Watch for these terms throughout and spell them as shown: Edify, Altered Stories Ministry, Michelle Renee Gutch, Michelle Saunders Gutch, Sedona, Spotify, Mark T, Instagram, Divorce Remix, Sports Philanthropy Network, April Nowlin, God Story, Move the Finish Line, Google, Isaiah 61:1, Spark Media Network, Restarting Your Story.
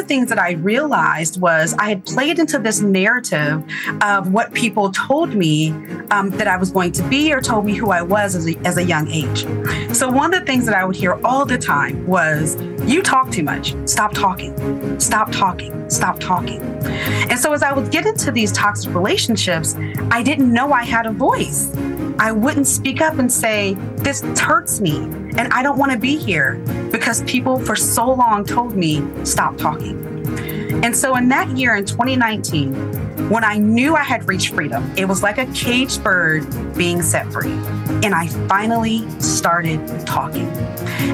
the things that I realized was I had played into this narrative of what people told me that I was going to be, or told me who I was as a young age. So one of the things that I would hear all the time was, you talk too much. Stop talking. Stop talking. Stop talking. And so as I would get into these toxic relationships, I didn't know I had a voice. I wouldn't speak up and say, this hurts me and I don't want to be here, because people for so long told me, stop talking. And so in that year, in 2019, when I knew I had reached freedom, it was like a caged bird being set free. And I finally started talking.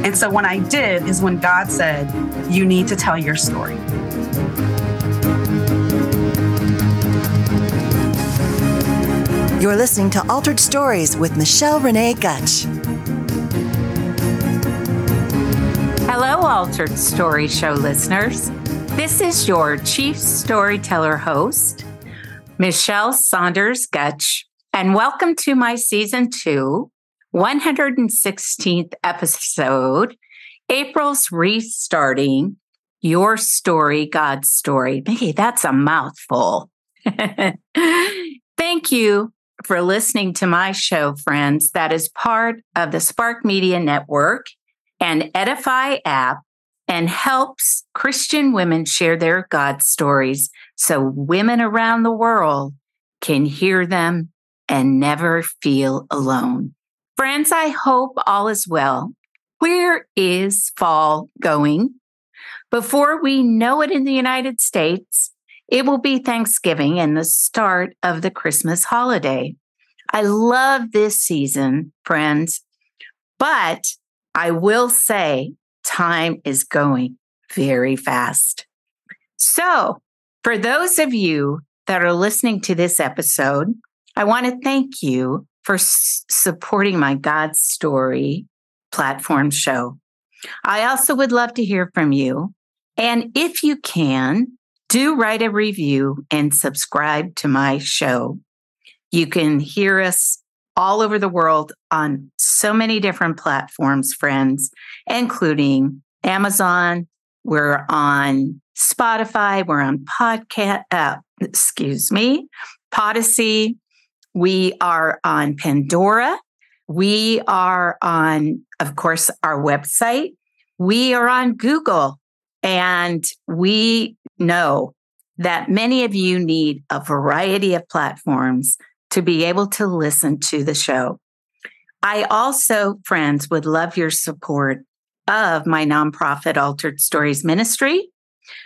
And so when I did is when God said, you need to tell your story. You're listening to Altered Stories with Michelle Renee Gutch. Hello, Altered Story Show listeners. This is your chief storyteller host, Michelle Saunders Gutch, and welcome to my Season 2, 116th episode, April's Restarting Your Story, God Story. Hey, that's a mouthful. Thank you for listening to my show, friends, that is part of the Spark Media Network and Edify app, and helps Christian women share their God stories so women around the world can hear them and never feel alone. Friends, I hope all is well. Where is fall going? Before we know it in the United States, it will be Thanksgiving and the start of the Christmas holiday. I love this season, friends, but I will say time is going very fast. So, for those of you that are listening to this episode, I want to thank you for supporting my God Story platform show. I also would love to hear from you. And if you can, do write a review and subscribe to my show. You can hear us all over the world on so many different platforms, friends, including Amazon. We're on Spotify. We're on Podacy. We are on Pandora. We are on, of course, our website. We are on Google. And we know that many of you need a variety of platforms to be able to listen to the show. I also, friends, would love your support of my nonprofit Altered Stories Ministry.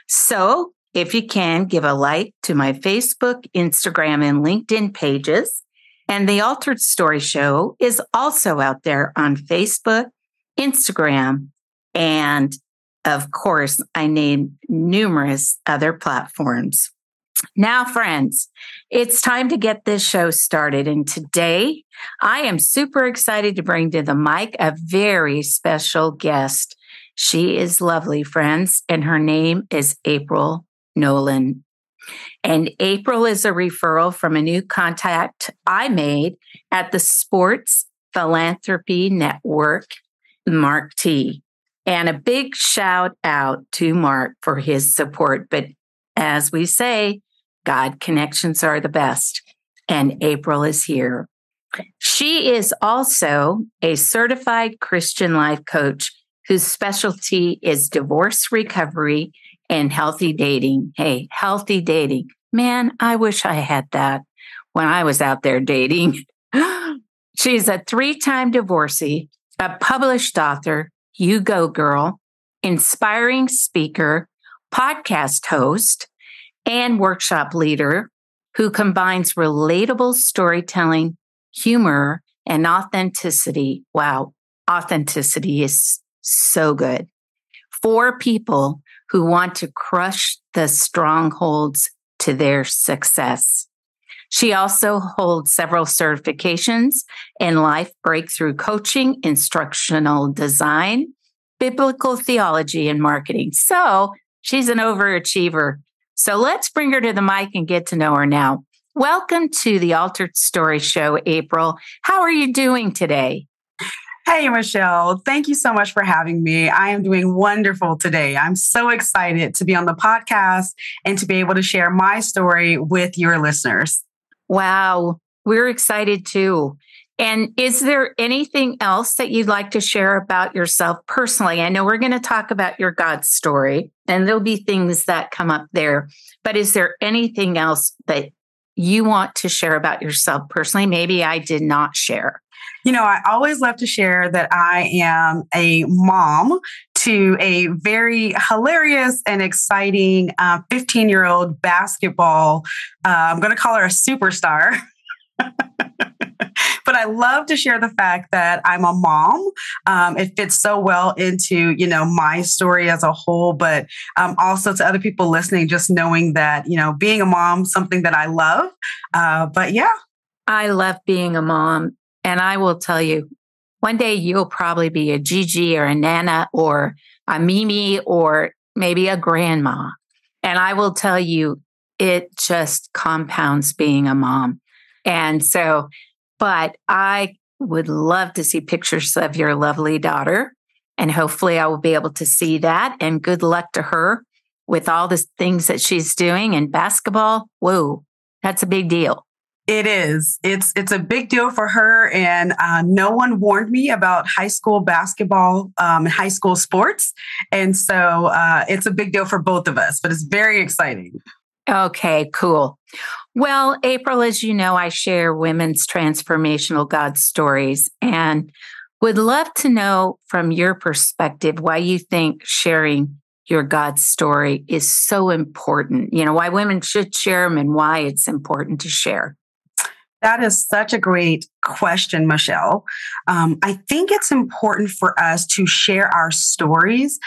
So if you can, give a like to my Facebook, Instagram, and LinkedIn pages. And the Altered Story Show is also out there on Facebook, Instagram, and of course, I named numerous other platforms. Now, friends, it's time to get this show started. And today, I am super excited to bring to the mic a very special guest. She is lovely, friends, and her name is April Nowlin. And April is a referral from a new contact I made at the Sports Philanthropy Network, Mark T. And a big shout out to Mark for his support. But as we say, God connections are the best. And April is here. She is also a certified Christian life coach whose specialty is divorce recovery and healthy dating. Hey, healthy dating. Man, I wish I had that when I was out there dating. She's a 3-time divorcee, a published author, You Go Girl, inspiring speaker, podcast host, and workshop leader who combines relatable storytelling, humor, and authenticity. Wow, authenticity is so good. For people who want to crush the strongholds to their success. She also holds several certifications in life breakthrough coaching, instructional design, biblical theology, and marketing. So she's an overachiever. So let's bring her to the mic and get to know her now. Welcome to the Altered Story Show, April. How are you doing today? Hey, Michelle, thank you so much for having me. I am doing wonderful today. I'm so excited to be on the podcast and to be able to share my story with your listeners. Wow, we're excited too. And is there anything else that you'd like to share about yourself personally? I know we're going to talk about your God story and there'll be things that come up there, but is there anything else that you want to share about yourself personally? Maybe I did not share. You know, I always love to share that I am a mom to a very hilarious and exciting 15-year-old basketball. I'm going to call her a superstar. But I love to share the fact that I'm a mom. It fits so well into, you know, my story as a whole, but also to other people listening, just knowing that, you know, being a mom, something that I love. But yeah. I love being a mom. And I will tell you, one day you'll probably be a Gigi or a Nana or a Mimi or maybe a grandma. And I will tell you, it just compounds being a mom. And so, but I would love to see pictures of your lovely daughter. And hopefully I will be able to see that. And good luck to her with all the things that she's doing in basketball. Whoa, that's a big deal. It is. It's a big deal for her. And no one warned me about high school basketball and high school sports. And so it's a big deal for both of us, but it's very exciting. Okay, cool. Well, April, as you know, I share women's transformational God stories and would love to know from your perspective why you think sharing your God story is so important. You know, why women should share them and why it's important to share. That is such a great question, Michelle. I think it's important for us to share our stories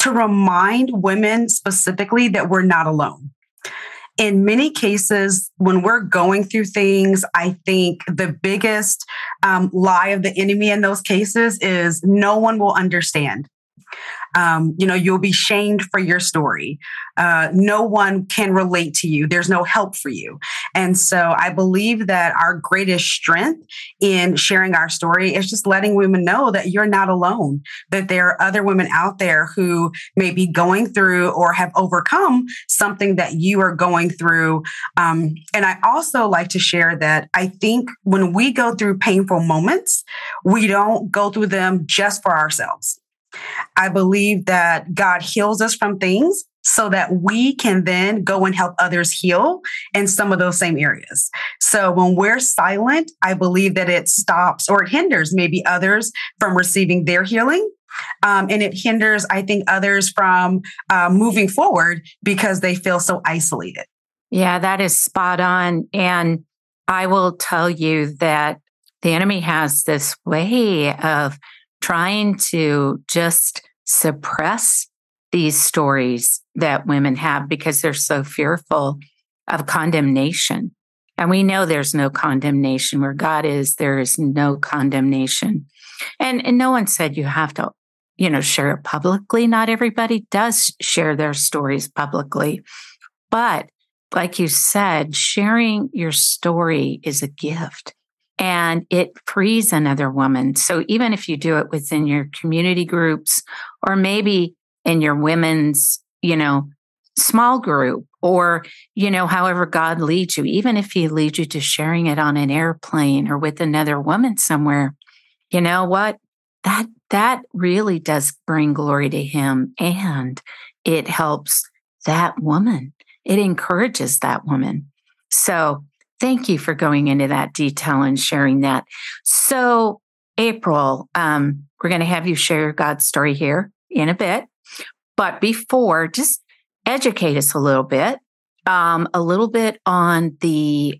to remind women specifically that we're not alone. In many cases, when we're going through things, I think the biggest lie of the enemy in those cases is no one will understand. You know, you'll be shamed for your story. No one can relate to you. There's no help for you. And so I believe that our greatest strength in sharing our story is just letting women know that you're not alone, that there are other women out there who may be going through or have overcome something that you are going through. And I also like to share that I think when we go through painful moments, we don't go through them just for ourselves. I believe that God heals us from things so that we can then go and help others heal in some of those same areas. So when we're silent, I believe that it stops or it hinders maybe others from receiving their healing. And it hinders, I think, others from moving forward because they feel so isolated. Yeah, that is spot on. And I will tell you that the enemy has this way of trying to just suppress these stories that women have because they're so fearful of condemnation. And we know there's no condemnation. Where God is, there is no condemnation. And no one said you have to, you know, share it publicly. Not everybody does share their stories publicly. But like you said, sharing your story is a gift. And it frees another woman. So even if you do it within your community groups or maybe in your women's, you know, small group or, you know, however God leads you, even if he leads you to sharing it on an airplane or with another woman somewhere, you know what? That really does bring glory to him. And it helps that woman. It encourages that woman. So thank you for going into that detail and sharing that. So, April, we're going to have you share your God story here in a bit. But before, just educate us a little bit on the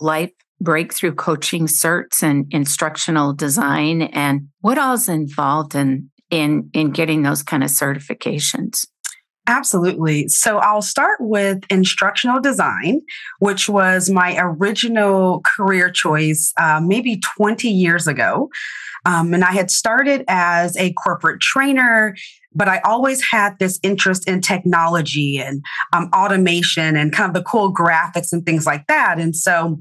Life Breakthrough Coaching certs and instructional design and what all's involved in getting those kind of certifications. Absolutely. So I'll start with instructional design, which was my original career choice maybe 20 years ago. And I had started as a corporate trainer, but I always had this interest in technology and automation and kind of the cool graphics and things like that. And so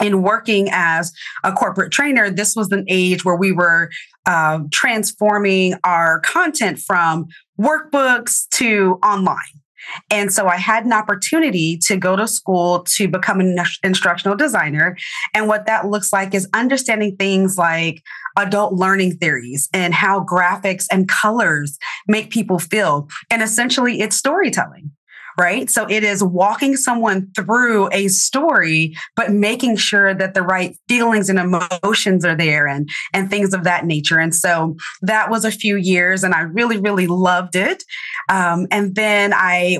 in working as a corporate trainer, this was an age where we were transforming our content from workbooks to online. And so I had an opportunity to go to school to become an instructional designer. And what that looks like is understanding things like adult learning theories and how graphics and colors make people feel. And essentially, it's storytelling. Right? So it is walking someone through a story, but making sure that the right feelings and emotions are there and things of that nature. And so that was a few years and I really, really loved it. And then I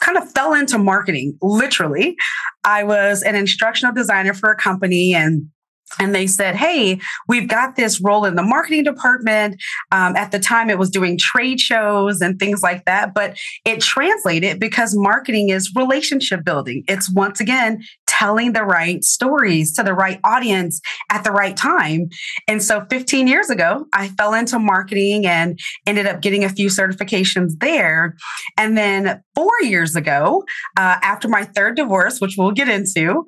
kind of fell into marketing, literally. I was an instructional designer for a company and they said, hey, we've got this role in the marketing department. At the time, it was doing trade shows and things like that. But it translated because marketing is relationship building. It's once again, telling the right stories to the right audience at the right time. And so 15 years ago, I fell into marketing and ended up getting a few certifications there. And then 4 years ago, after my third divorce, which we'll get into,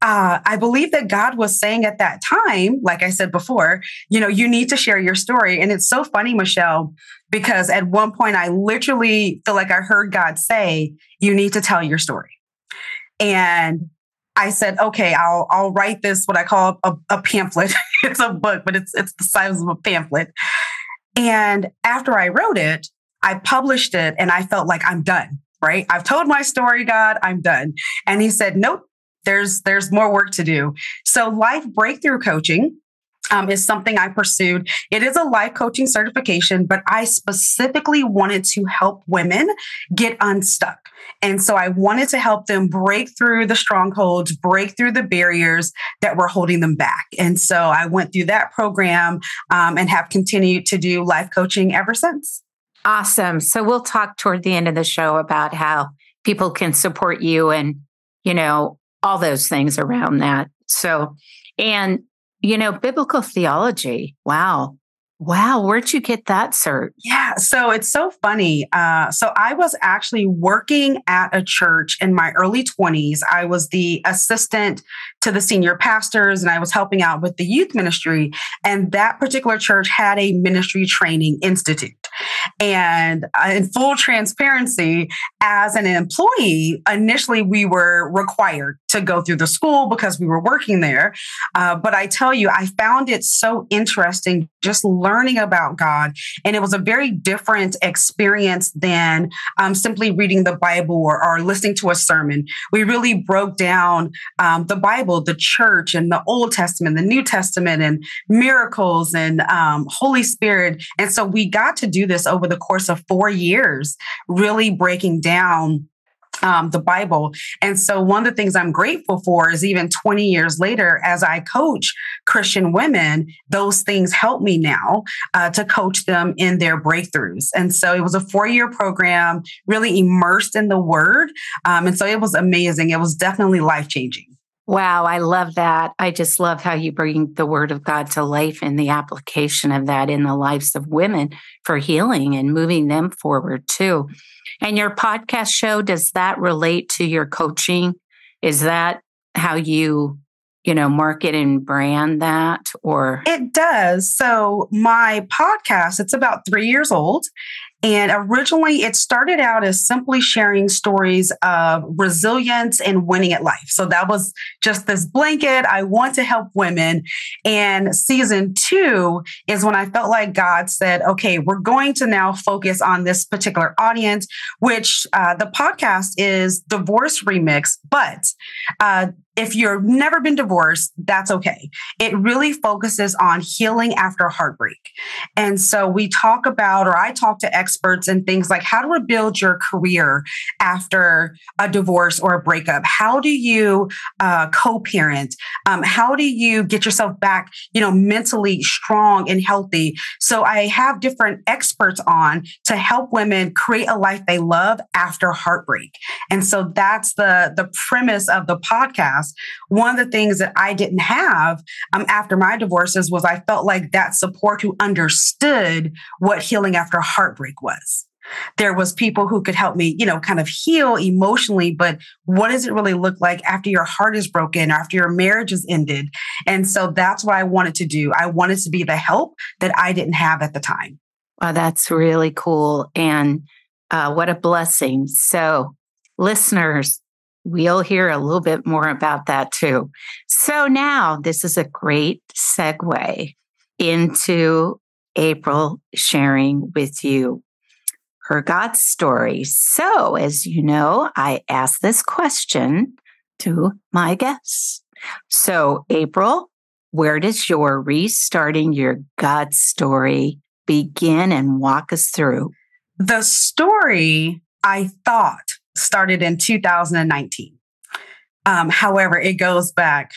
I believe that God was saying at that time, like I said before, you know, you need to share your story. And it's so funny, Michelle, because at one point I literally feel like I heard God say, you need to tell your story. And I said, okay, I'll write this, what I call a pamphlet. It's a book, but it's the size of a pamphlet. And after I wrote it, I published it and I felt like I'm done, right? I've told my story, God, I'm done. And he said, nope. There's more work to do. So life breakthrough coaching is something I pursued. It is a life coaching certification, but I specifically wanted to help women get unstuck. And so I wanted to help them break through the strongholds, break through the barriers that were holding them back. And so I went through that program and have continued to do life coaching ever since. Awesome. So we'll talk toward the end of the show about how people can support you and, you know, all those things around that. So, and, you know, biblical theology. Wow. Where'd you get that cert? Yeah. So it's so funny. So I was actually working at a church in my early 20s. I was the assistant to the senior pastors and I was helping out with the youth ministry. And that particular church had a ministry training institute. And in full transparency, as an employee, initially we were required to go through the school because we were working there. But I tell you, I found it so interesting just learning about God. And it was a very different experience than simply reading the Bible or listening to a sermon. We really broke down the Bible, the church, and the Old Testament, the New Testament, and miracles and Holy Spirit. And so we got to do this over the course of 4 years, really breaking down the Bible. And so one of the things I'm grateful for is even 20 years later, as I coach Christian women, those things help me now to coach them in their breakthroughs. And so it was a 4-year program, really immersed in the Word. And so it was amazing. It was definitely life-changing. Wow. I love that. I just love how you bring the Word of God to life and the application of that in the lives of women for healing and moving them forward too. And your podcast show, does that relate to your coaching? Is that how you know, market and brand that, or? It does. So my podcast, it's about 3 years old. And originally it started out as simply sharing stories of resilience and winning at life. So that was just this blanket. I want to help women. And season 2 is when I felt like God said, okay, we're going to now focus on this particular audience, which the podcast is Divorce Remix, but if you've never been divorced, that's okay. It really focuses on healing after heartbreak. And so we talk about, or I talk to experts in things like how to rebuild your career after a divorce or a breakup. How do you co-parent? How do you get yourself back, you know, mentally strong and healthy? So I have different experts on to help women create a life they love after heartbreak. And so that's the premise of the podcast. One of the things that I didn't have after my divorces was I felt like that support who understood what healing after heartbreak was. There was people who could help me, you know, kind of heal emotionally. But what does it really look like after your heart is broken, after your marriage is ended? And so that's what I wanted to do. I wanted to be the help that I didn't have at the time. Wow, that's really cool. And what a blessing. So listeners, we'll hear a little bit more about that too. So now this is a great segue into April sharing with you her God story. So as you know, I asked this question to my guests. So April, where does your restarting your God story begin, and walk us through? The story, I thought, started in 2019. However, it goes back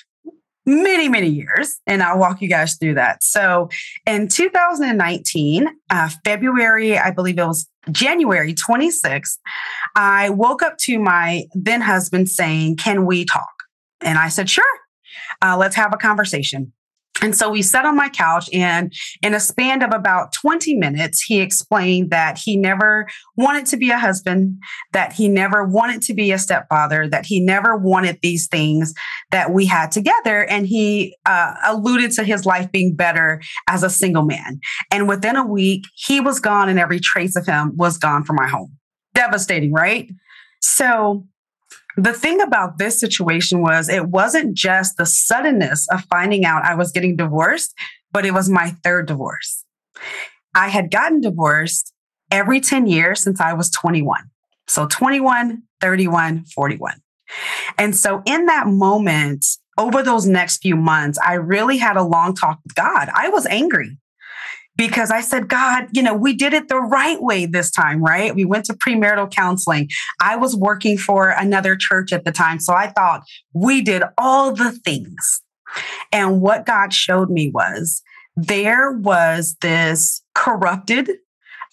many, many years, and I'll walk you guys through that. So in 2019, January 26th, I woke up to my then husband saying, "Can we talk?" And I said, "Sure, let's have a conversation." And so we sat on my couch, and in a span of about 20 minutes, he explained that he never wanted to be a husband, that he never wanted to be a stepfather, that he never wanted these things that we had together. And he alluded to his life being better as a single man. And within a week, he was gone, and every trace of him was gone from my home. Devastating, right? So the thing about this situation was it wasn't just the suddenness of finding out I was getting divorced, but it was my third divorce. I had gotten divorced every 10 years since I was 21. So 21, 31, 41. And so in that moment, over those next few months, I really had a long talk with God. I was angry. Because I said, God, you know, we did it the right way this time, right? We went to premarital counseling. I was working for another church at the time. So I thought we did all the things. And what God showed me was there was this corrupted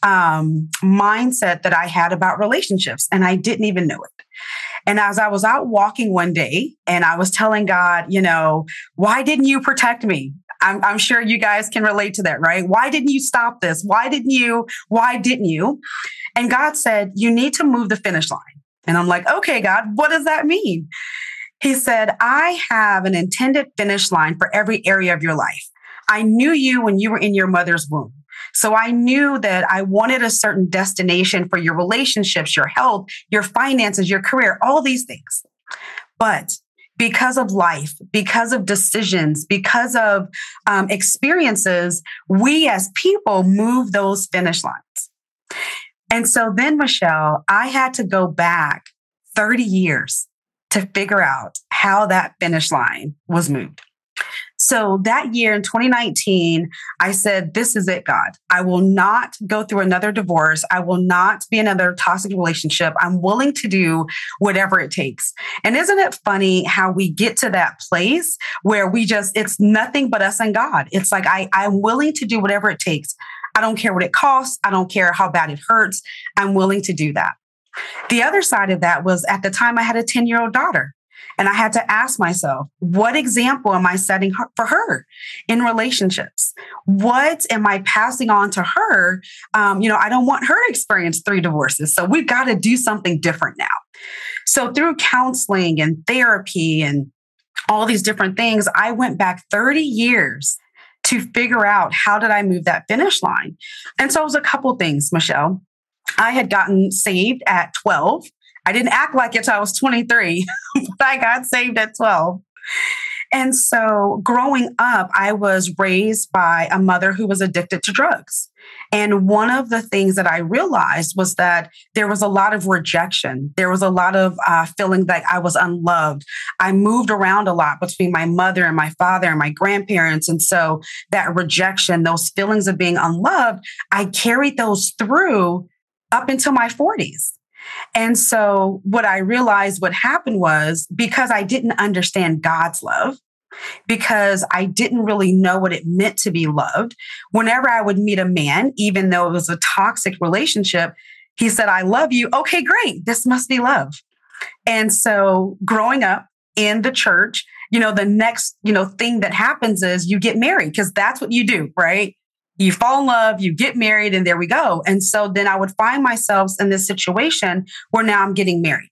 mindset that I had about relationships, and I didn't even know it. And as I was out walking one day, and I was telling God, you know, why didn't you protect me? I'm sure you guys can relate to that, right? Why didn't you stop this? Why didn't you? And God said, you need to move the finish line. And I'm like, okay, God, what does that mean? He said, I have an intended finish line for every area of your life. I knew you when you were in your mother's womb. So I knew that I wanted a certain destination for your relationships, your health, your finances, your career, all these things. But because of life, because of decisions, because of experiences, we as people move those finish lines. And so then, Michelle, I had to go back 30 years to figure out how that finish line was moved. So that year in 2019, I said, this is it, God. I will not go through another divorce. I will not be in another toxic relationship. I'm willing to do whatever it takes. And isn't it funny how we get to that place where we just, it's nothing but us and God. It's like, I'm willing to do whatever it takes. I don't care what it costs. I don't care how bad it hurts. I'm willing to do that. The other side of that was at the time I had a 10-year-old daughter. And I had to ask myself, what example am I setting for her in relationships? What am I passing on to her? I don't want her to experience 3 divorces. So we've got to do something different now. So through counseling and therapy and all these different things, I went back 30 years to figure out how did I move that finish line. And so it was a couple things, Michelle. I had gotten saved at 12. I didn't act like it till I was 23, but I got saved at 12. And so growing up, I was raised by a mother who was addicted to drugs. And one of the things that I realized was that there was a lot of rejection. There was a lot of feeling like I was unloved. I moved around a lot between my mother and my father and my grandparents. And so that rejection, those feelings of being unloved, I carried those through up until my 40s. And so what I realized what happened was because I didn't understand God's love, because I didn't really know what it meant to be loved, whenever I would meet a man, even though it was a toxic relationship, he said, I love you. Okay, great. This must be love. And so growing up in the church, the next, thing that happens is you get married because that's what you do, right? you fall in love, you get married, and there we go. And so then I would find myself in this situation where now I'm getting married.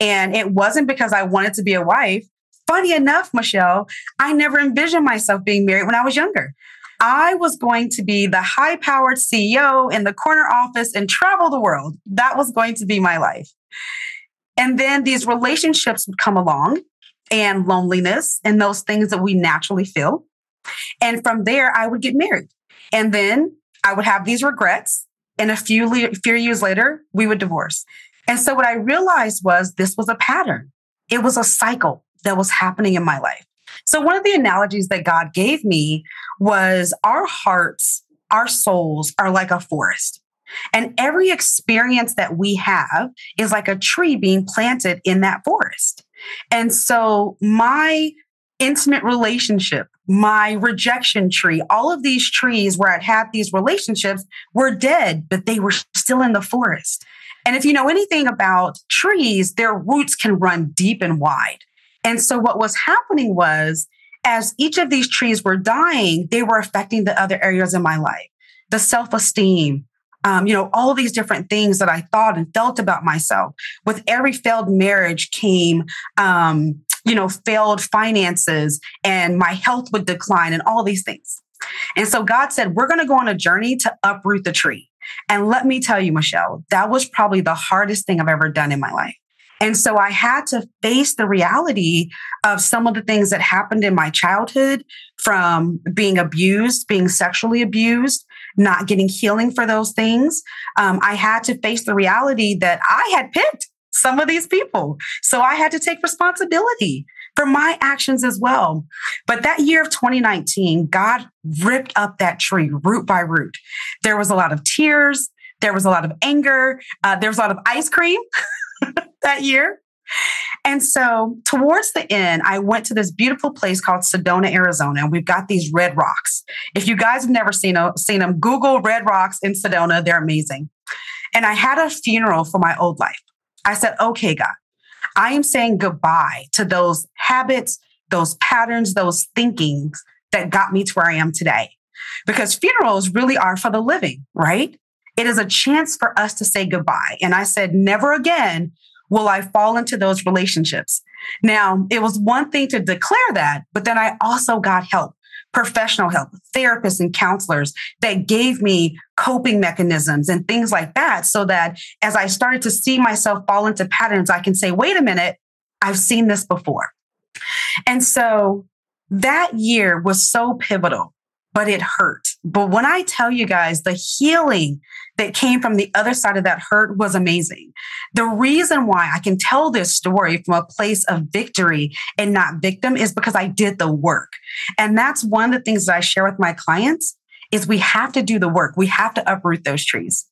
And it wasn't because I wanted to be a wife. Funny enough, Michelle, I never envisioned myself being married when I was younger. I was going to be the high-powered CEO in the corner office and travel the world. That was going to be my life. And then these relationships would come along, and loneliness and those things that we naturally feel. And from there, I would get married. And then I would have these regrets. And a few years later, we would divorce. And so what I realized was this was a pattern. It was a cycle that was happening in my life. So one of the analogies that God gave me was our hearts, our souls are like a forest. And every experience that we have is like a tree being planted in that forest. And so my intimate relationship, my rejection tree, all of these trees where I'd had these relationships were dead, but they were still in the forest. And if you know anything about trees, their roots can run deep and wide. And so what was happening was, as each of these trees were dying, they were affecting the other areas in my life, the self-esteem, all these different things that I thought and felt about myself. With every failed marriage came, failed finances, and my health would decline and all these things. And so God said, we're going to go on a journey to uproot the tree. And let me tell you, Michelle, that was probably the hardest thing I've ever done in my life. And so I had to face the reality of some of the things that happened in my childhood, from being abused, being sexually abused, not getting healing for those things. I had to face the reality that I had picked some of these people. So I had to take responsibility for my actions as well. But that year of 2019, God ripped up that tree root by root. There was a lot of tears. There was a lot of anger. There was a lot of ice cream that year. And so towards the end, I went to this beautiful place called Sedona, Arizona. And we've got these red rocks. If you guys have never seen them, Google red rocks in Sedona. They're amazing. And I had a funeral for my old life. I said, okay, God, I am saying goodbye to those habits, those patterns, those thinkings that got me to where I am today. Because funerals really are for the living, right? It is a chance for us to say goodbye. And I said, never again will I fall into those relationships. Now, it was one thing to declare that, but then I also got help, professional help, therapists and counselors that gave me coping mechanisms and things like that. So that as I started to see myself fall into patterns, I can say, wait a minute, I've seen this before. And so that year was so pivotal, but it hurt. But when I tell you guys, the healing that came from the other side of that hurt was amazing. The reason why I can tell this story from a place of victory and not victim is because I did the work. And that's one of the things that I share with my clients is we have to do the work. We have to uproot those trees.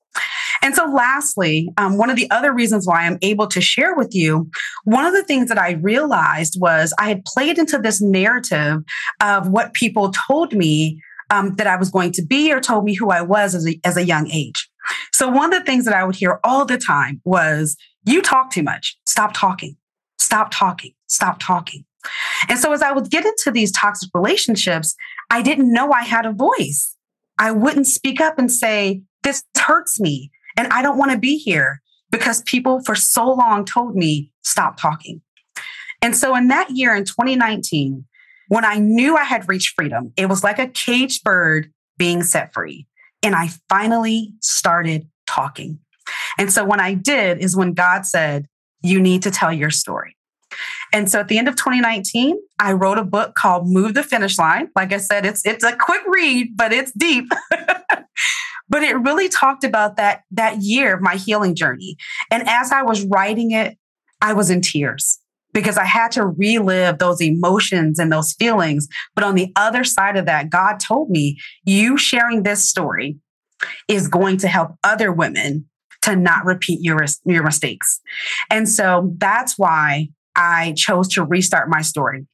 And so lastly, one of the other reasons why I'm able to share with you, one of the things that I realized was I had played into this narrative of what people told me that I was going to be, or told me who I was as a young age. So one of the things that I would hear all the time was, you talk too much. Stop talking. Stop talking. Stop talking. And so as I would get into these toxic relationships, I didn't know I had a voice. I wouldn't speak up and say, this hurts me and I don't want to be here, because people for so long told me, stop talking. And so in that year in 2019, when I knew I had reached freedom, it was like a caged bird being set free. And I finally started talking. And so when I did is when God said, you need to tell your story. And so at the end of 2019, I wrote a book called Move the Finish Line. Like I said, it's a quick read, but it's deep. But it really talked about that year of my healing journey. And as I was writing it, I was in tears, because I had to relive those emotions and those feelings. But on the other side of that, God told me, you sharing this story is going to help other women to not repeat your mistakes. And so that's why I chose to restart my story.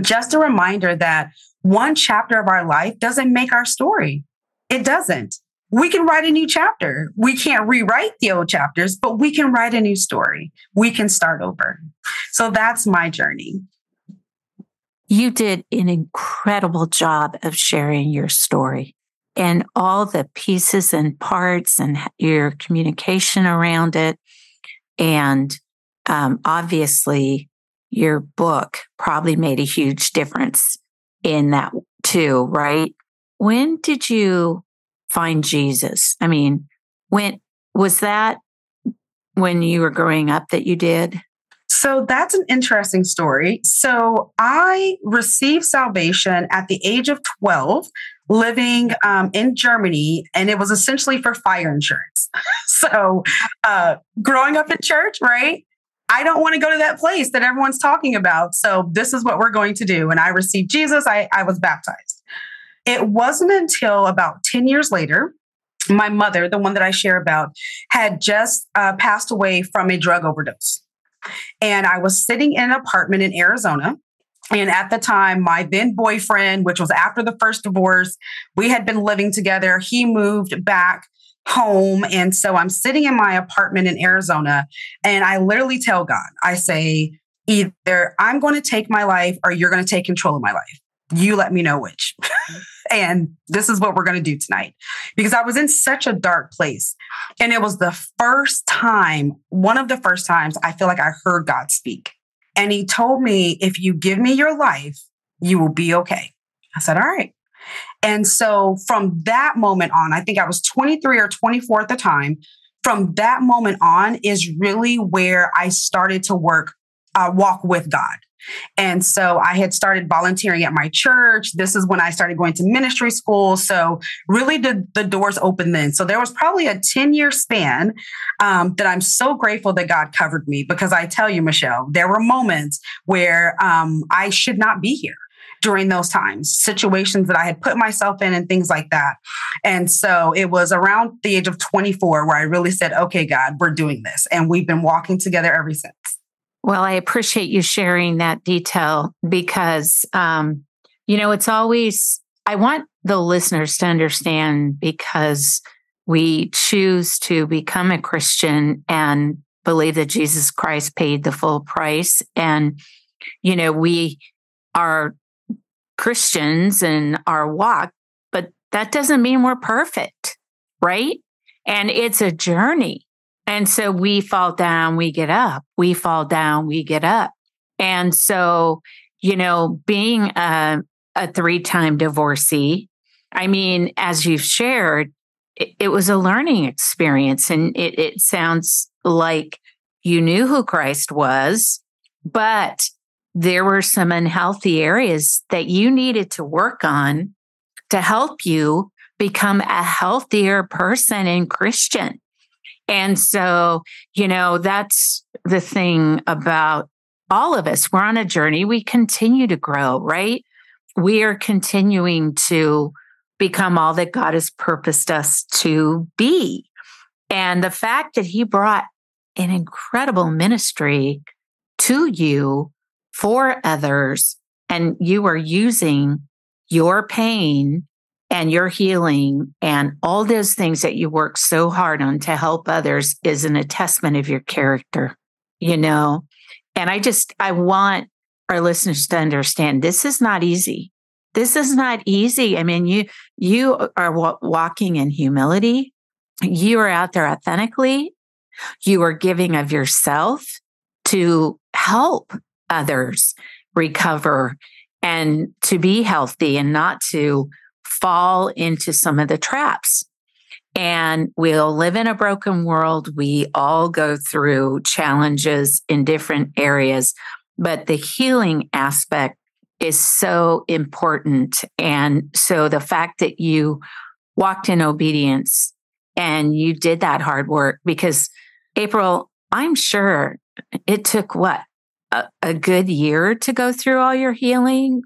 Just a reminder that one chapter of our life doesn't make our story. It doesn't. We can write a new chapter. We can't rewrite the old chapters, but we can write a new story. We can start over. So that's my journey. You did an incredible job of sharing your story. and all the pieces and parts and your communication around it. And obviously, your book probably made a huge difference in that too, right? When did you find Jesus? I mean, when was that when you were growing up that you did? So that's an interesting story. So I received salvation at the age of 12, living in Germany, and it was essentially for fire insurance. So growing up in church, right? I don't want to go to that place that everyone's talking about. So this is what we're going to do. And I received Jesus. I was baptized. It wasn't until about 10 years later, my mother, the one that I share about, had just passed away from a drug overdose. And I was sitting in an apartment in Arizona. And at the time, my then boyfriend, which was after the first divorce, we had been living together. He moved back home. And so I'm sitting in my apartment in Arizona and I literally tell God, I say, either I'm going to take my life or you're going to take control of my life. You let me know which. And this is what we're going to do tonight, because I was in such a dark place. And it was the first time, one of the first times I feel like I heard God speak. And he told me, if you give me your life, you will be okay. I said, all right. And so from that moment on, I think I was 23 or 24 at the time. From that moment on is really where I started to walk with God. And so I had started volunteering at my church. This is when I started going to ministry school. So really the doors opened then. So there was probably a 10-year span that I'm so grateful that God covered me, because I tell you, Michelle, there were moments where I should not be here during those times, situations that I had put myself in and things like that. And so it was around the age of 24 where I really said, okay, God, we're doing this. And we've been walking together ever since. Well, I appreciate you sharing that detail because, it's always, I want the listeners to understand, because we choose to become a Christian and believe that Jesus Christ paid the full price. And, we are Christians in our walk, but that doesn't mean we're perfect, right? And it's a journey. And so we fall down, we get up. We fall down, we get up. And so, being a 3-time divorcee, I mean, as you've shared, it was a learning experience. And it sounds like you knew who Christ was, but there were some unhealthy areas that you needed to work on to help you become a healthier person and Christian. And so, that's the thing about all of us. We're on a journey. We continue to grow, right? We are continuing to become all that God has purposed us to be. And the fact that he brought an incredible ministry to you for others, and you are using your pain and your healing and all those things that you work so hard on to help others is an attestment of your character, And I want our listeners to understand this is not easy. This is not easy. I mean, you are walking in humility. You are out there authentically. You are giving of yourself to help others recover and to be healthy and not to fall into some of the traps. And we'll live in a broken world. We all go through challenges in different areas, but the healing aspect is so important. And so the fact that you walked in obedience and you did that hard work, because April, I'm sure it took a good year to go through all your healing.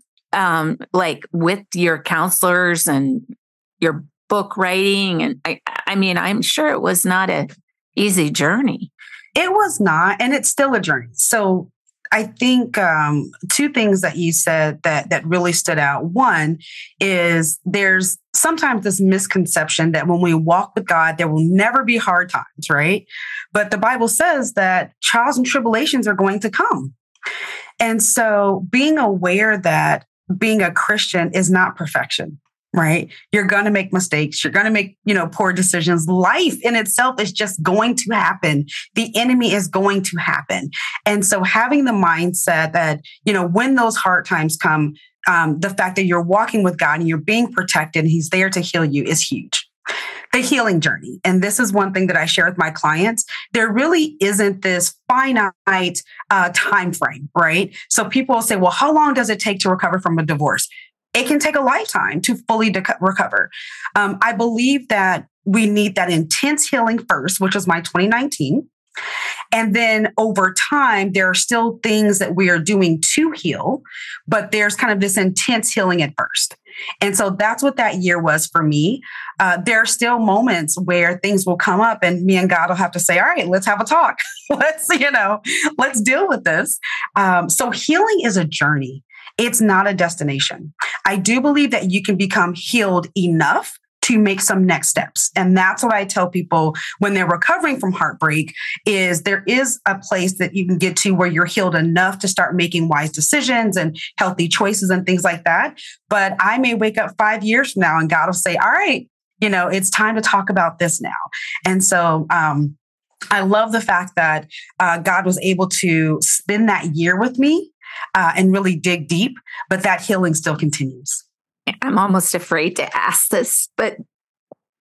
With your counselors and your book writing. And I'm sure it was not an easy journey. It was not. And it's still a journey. So I think two things that you said that really stood out. One is there's sometimes this misconception that when we walk with God, there will never be hard times, right? But the Bible says that trials and tribulations are going to come. And so being aware that being a Christian is not perfection. right? You're going to make mistakes. You're going to make, poor decisions. Life in itself is just going to happen. The enemy is going to happen. And so having the mindset that, when those hard times come, the fact that you're walking with God and you're being protected and he's there to heal you is huge. The healing journey. And this is one thing that I share with my clients. There really isn't this finite time frame, right? So people will say, well, how long does it take to recover from a divorce? It can take a lifetime to fully recover. I believe that we need that intense healing first, which was my 2019. And then over time, there are still things that we are doing to heal, but there's kind of this intense healing at first. And so that's what that year was for me. There are still moments where things will come up and me and God will have to say, all right, let's have a talk. Let's deal with this. So healing is a journey. It's not a destination. I do believe that you can become healed enough to make some next steps. And that's what I tell people when they're recovering from heartbreak is there is a place that you can get to where you're healed enough to start making wise decisions and healthy choices and things like that. But I may wake up 5 years from now and God will say, all right, it's time to talk about this now. And so, I love the fact that God was able to spend that year with me and really dig deep, but that healing still continues. I'm almost afraid to ask this, but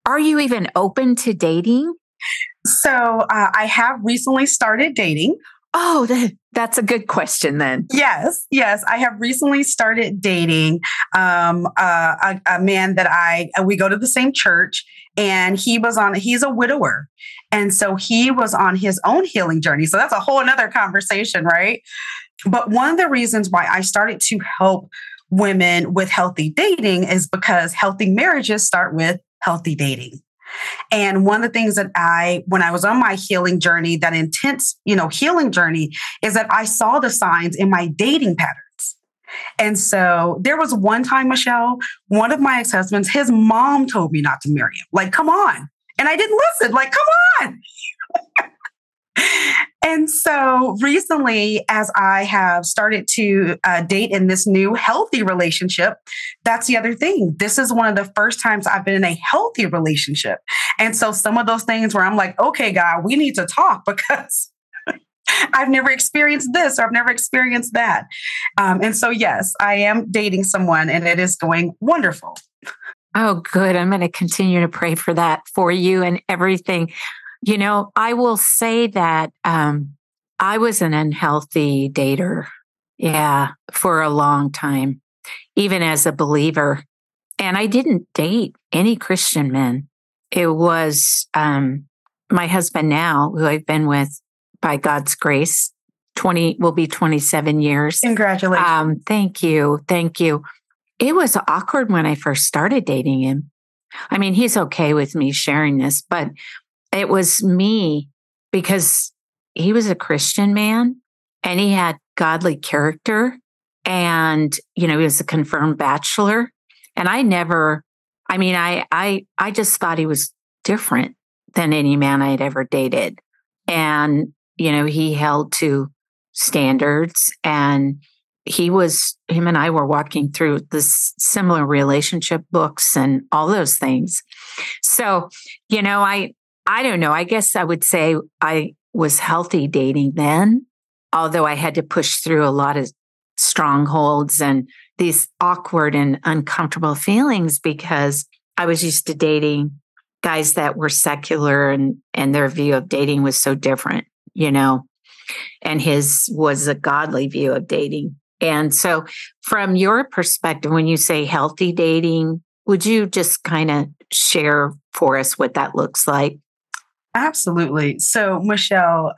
are you even open to dating? So I have recently started dating. Oh, that's a good question then. Yes. I have recently started dating a man that we go to the same church and he's a widower. And so he was on his own healing journey. So that's a whole nother conversation, right? But one of the reasons why I started to help women with healthy dating is because healthy marriages start with healthy dating. And one of the things that when I was on my healing journey, that intense, healing journey, is that I saw the signs in my dating patterns. And so there was one time, Michelle, one of my ex-husbands, his mom told me not to marry him. Like, come on. And I didn't listen. Like, come on. And so recently, as I have started to date in this new healthy relationship, that's the other thing. This is one of the first times I've been in a healthy relationship. And so some of those things where I'm like, okay, God, we need to talk because I've never experienced this or I've never experienced that. And so, yes, I am dating someone and it is going wonderful. Oh, good. I'm going to continue to pray for that for you and everything. I will say that I was an unhealthy dater, for a long time, even as a believer. And I didn't date any Christian men. It was my husband now, who I've been with by God's grace, will be 27 years. Congratulations. Thank you. It was awkward when I first started dating him. I mean, he's okay with me sharing this, but it was me because he was a Christian man and he had godly character and, he was a confirmed bachelor. And I just thought he was different than any man I'd ever dated. And, he held to standards and him and I were walking through this similar relationship books and all those things. So, I don't know. I guess I would say I was healthy dating then, although I had to push through a lot of strongholds and these awkward and uncomfortable feelings because I was used to dating guys that were secular and their view of dating was so different, and his was a godly view of dating. And so from your perspective, when you say healthy dating, would you just kind of share for us what that looks like? Absolutely. So, Michelle,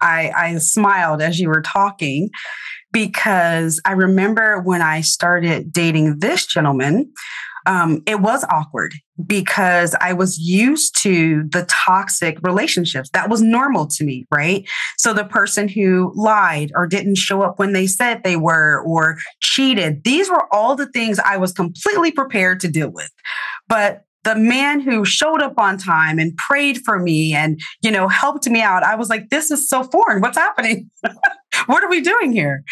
I smiled as you were talking because I remember when I started dating this gentleman, it was awkward because I was used to the toxic relationships. That was normal to me, right? So the person who lied or didn't show up when they said they were or cheated, these were all the things I was completely prepared to deal with. But the man who showed up on time and prayed for me and, helped me out, I was like, this is so foreign. What's happening? What are we doing here?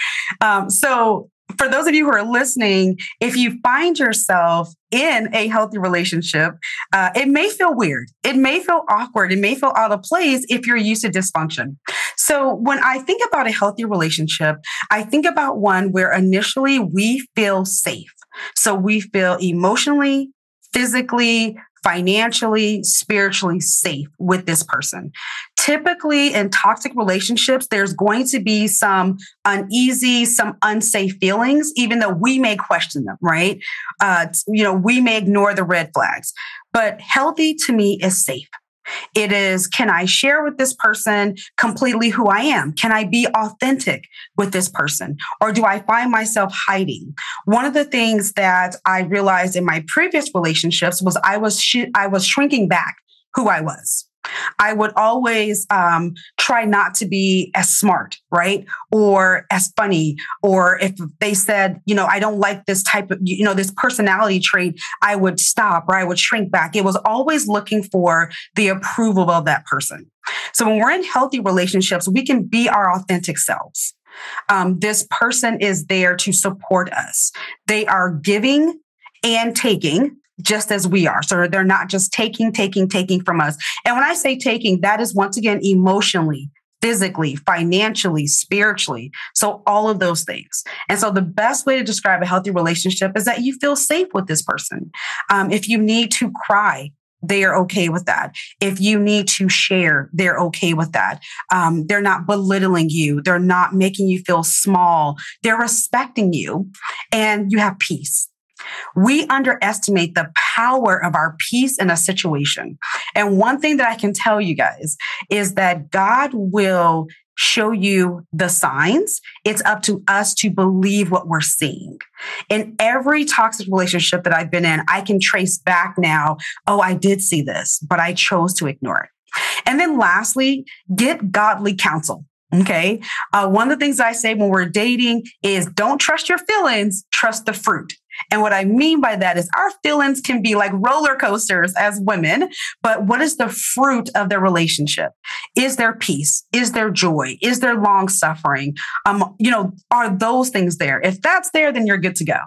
So for those of you who are listening, if you find yourself in a healthy relationship, it may feel weird. It may feel awkward. It may feel out of place if you're used to dysfunction. So when I think about a healthy relationship, I think about one where initially we feel safe. So we feel emotionally, physically, financially, spiritually safe with this person. Typically in toxic relationships, there's going to be some uneasy, some unsafe feelings, even though we may question them, right? We may ignore the red flags, but healthy to me is safe. It is, can I share with this person completely who I am? Can I be authentic with this person? Or do I find myself hiding? One of the things that I realized in my previous relationships was I was shrinking back who I was. I would always try not to be as smart, right? Or as funny. Or if they said, I don't like this type of, this personality trait, I would stop or I would shrink back. It was always looking for the approval of that person. So when we're in healthy relationships, we can be our authentic selves. This person is there to support us. They are giving and taking, just as we are. So they're not just taking from us. And when I say taking, that is once again, emotionally, physically, financially, spiritually. So all of those things. And so the best way to describe a healthy relationship is that you feel safe with this person. If you need to cry, they are okay with that. If you need to share, they're okay with that. They're not belittling you. They're not making you feel small. They're respecting you and you have peace. We underestimate the power of our peace in a situation. And one thing that I can tell you guys is that God will show you the signs. It's up to us to believe what we're seeing. In every toxic relationship that I've been in, I can trace back now, oh, I did see this, but I chose to ignore it. And then lastly, get godly counsel. Okay. One of the things I say when we're dating is don't trust your feelings, trust the fruit. And what I mean by that is our feelings can be like roller coasters as women, but what is the fruit of the relationship? Is there peace? Is there joy? Is there long suffering? Are those things there? If that's there, then you're good to go.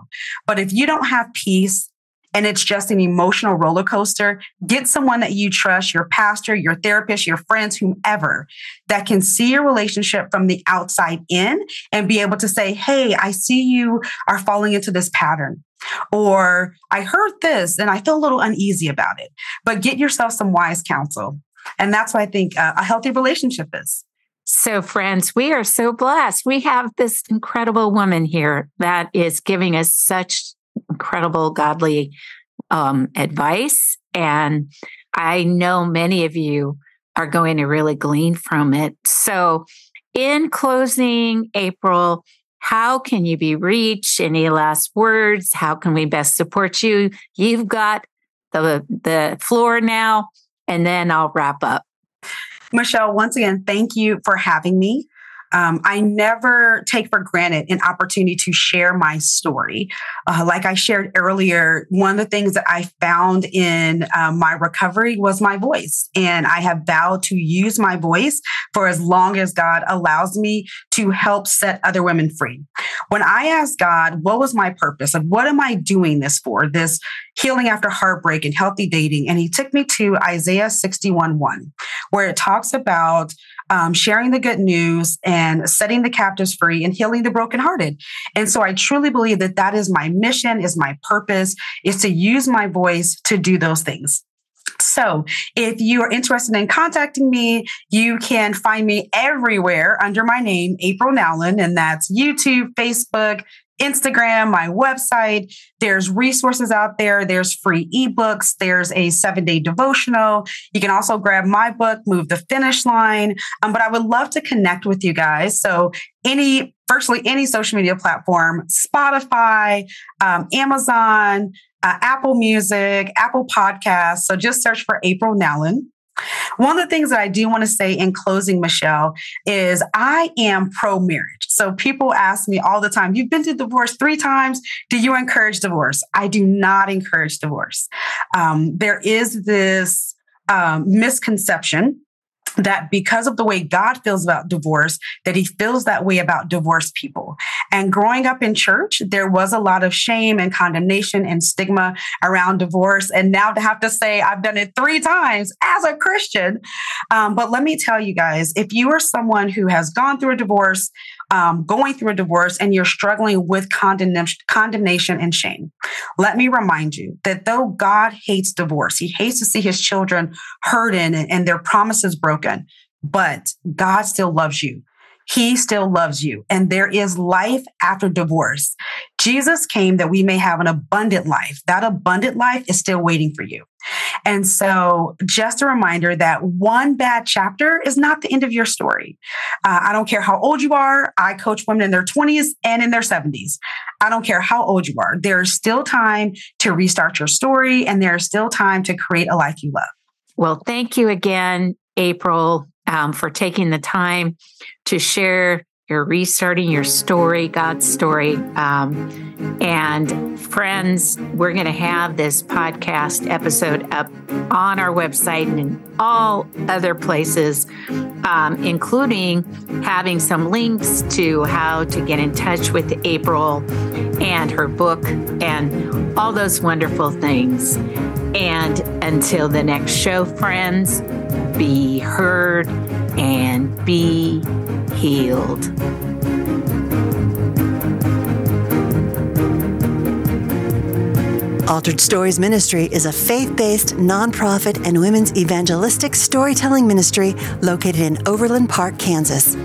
But if you don't have peace, and it's just an emotional roller coaster, get someone that you trust, your pastor, your therapist, your friends, whomever, that can see your relationship from the outside in and be able to say, hey, I see you are falling into this pattern, or I heard this and I feel a little uneasy about it, but get yourself some wise counsel. And that's what I think a healthy relationship is. So friends, we are so blessed. We have this incredible woman here that is giving us such incredible godly advice. And I know many of you are going to really glean from it. So in closing, April, how can you be reached? Any last words? How can we best support you? You've got the floor now, and then I'll wrap up. Michelle, once again, thank you for having me. I never take for granted an opportunity to share my story. Like I shared earlier, one of the things that I found in my recovery was my voice. And I have vowed to use my voice for as long as God allows me to help set other women free. When I asked God, what was my purpose? Like, what am I doing this for? This healing after heartbreak and healthy dating. And he took me to Isaiah 61:1, where it talks about sharing the good news and setting the captives free and healing the brokenhearted. And so I truly believe that that is my mission, is my purpose, is to use my voice to do those things. So if you are interested in contacting me, you can find me everywhere under my name, April Nowlin, and that's YouTube, Facebook, Instagram, my website. There's resources out there. There's free ebooks. There's a 7-day devotional. You can also grab my book, Move the Finish Line. But I would love to connect with you guys. So virtually any social media platform, Spotify, Amazon, Apple Music, Apple Podcasts. So just search for April Nowlin. One of the things that I do want to say in closing, Michelle, is I am pro-marriage. So people ask me all the time, you've been through divorce 3 times. Do you encourage divorce? I do not encourage divorce. There is this misconception that because of the way God feels about divorce, that he feels that way about divorced people. And growing up in church, there was a lot of shame and condemnation and stigma around divorce. And now to have to say, I've done it 3 times as a Christian. But let me tell you guys, if you are someone who has gone through a divorce, going through a divorce, and you're struggling with condemnation and shame, let me remind you that though God hates divorce, he hates to see his children hurting and their promises broken, but God still loves you. He still loves you. And there is life after divorce. Jesus came that we may have an abundant life. That abundant life is still waiting for you. And so just a reminder that one bad chapter is not the end of your story. I don't care how old you are. I coach women in their 20s and in their 70s. I don't care how old you are. There is still time to restart your story, and there is still time to create a life you love. Well, thank you again, April, for taking the time to share your Restarting Your Story, God's Story. And friends, we're going to have this podcast episode up on our website and in all other places, including having some links to how to get in touch with April and her book and all those wonderful things. And until the next show, friends, be heard and be healed. Altered Stories Ministry is a faith-based, nonprofit, and women's evangelistic storytelling ministry located in Overland Park, Kansas.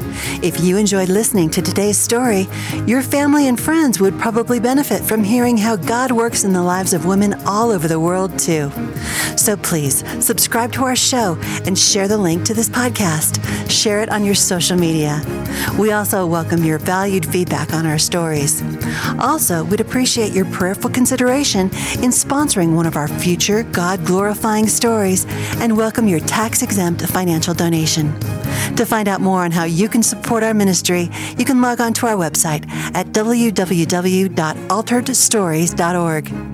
If you enjoyed listening to today's story, your family and friends would probably benefit from hearing how God works in the lives of women all over the world, too. So please, subscribe to our show and share the link to this podcast. Share it on your social media. We also welcome your valued feedback on our stories. Also, we'd appreciate your prayerful consideration in sponsoring one of our future God-glorifying stories, and welcome your tax-exempt financial donation. To find out more on how you can support our ministry, you can log on to our website at www.alteredstories.org.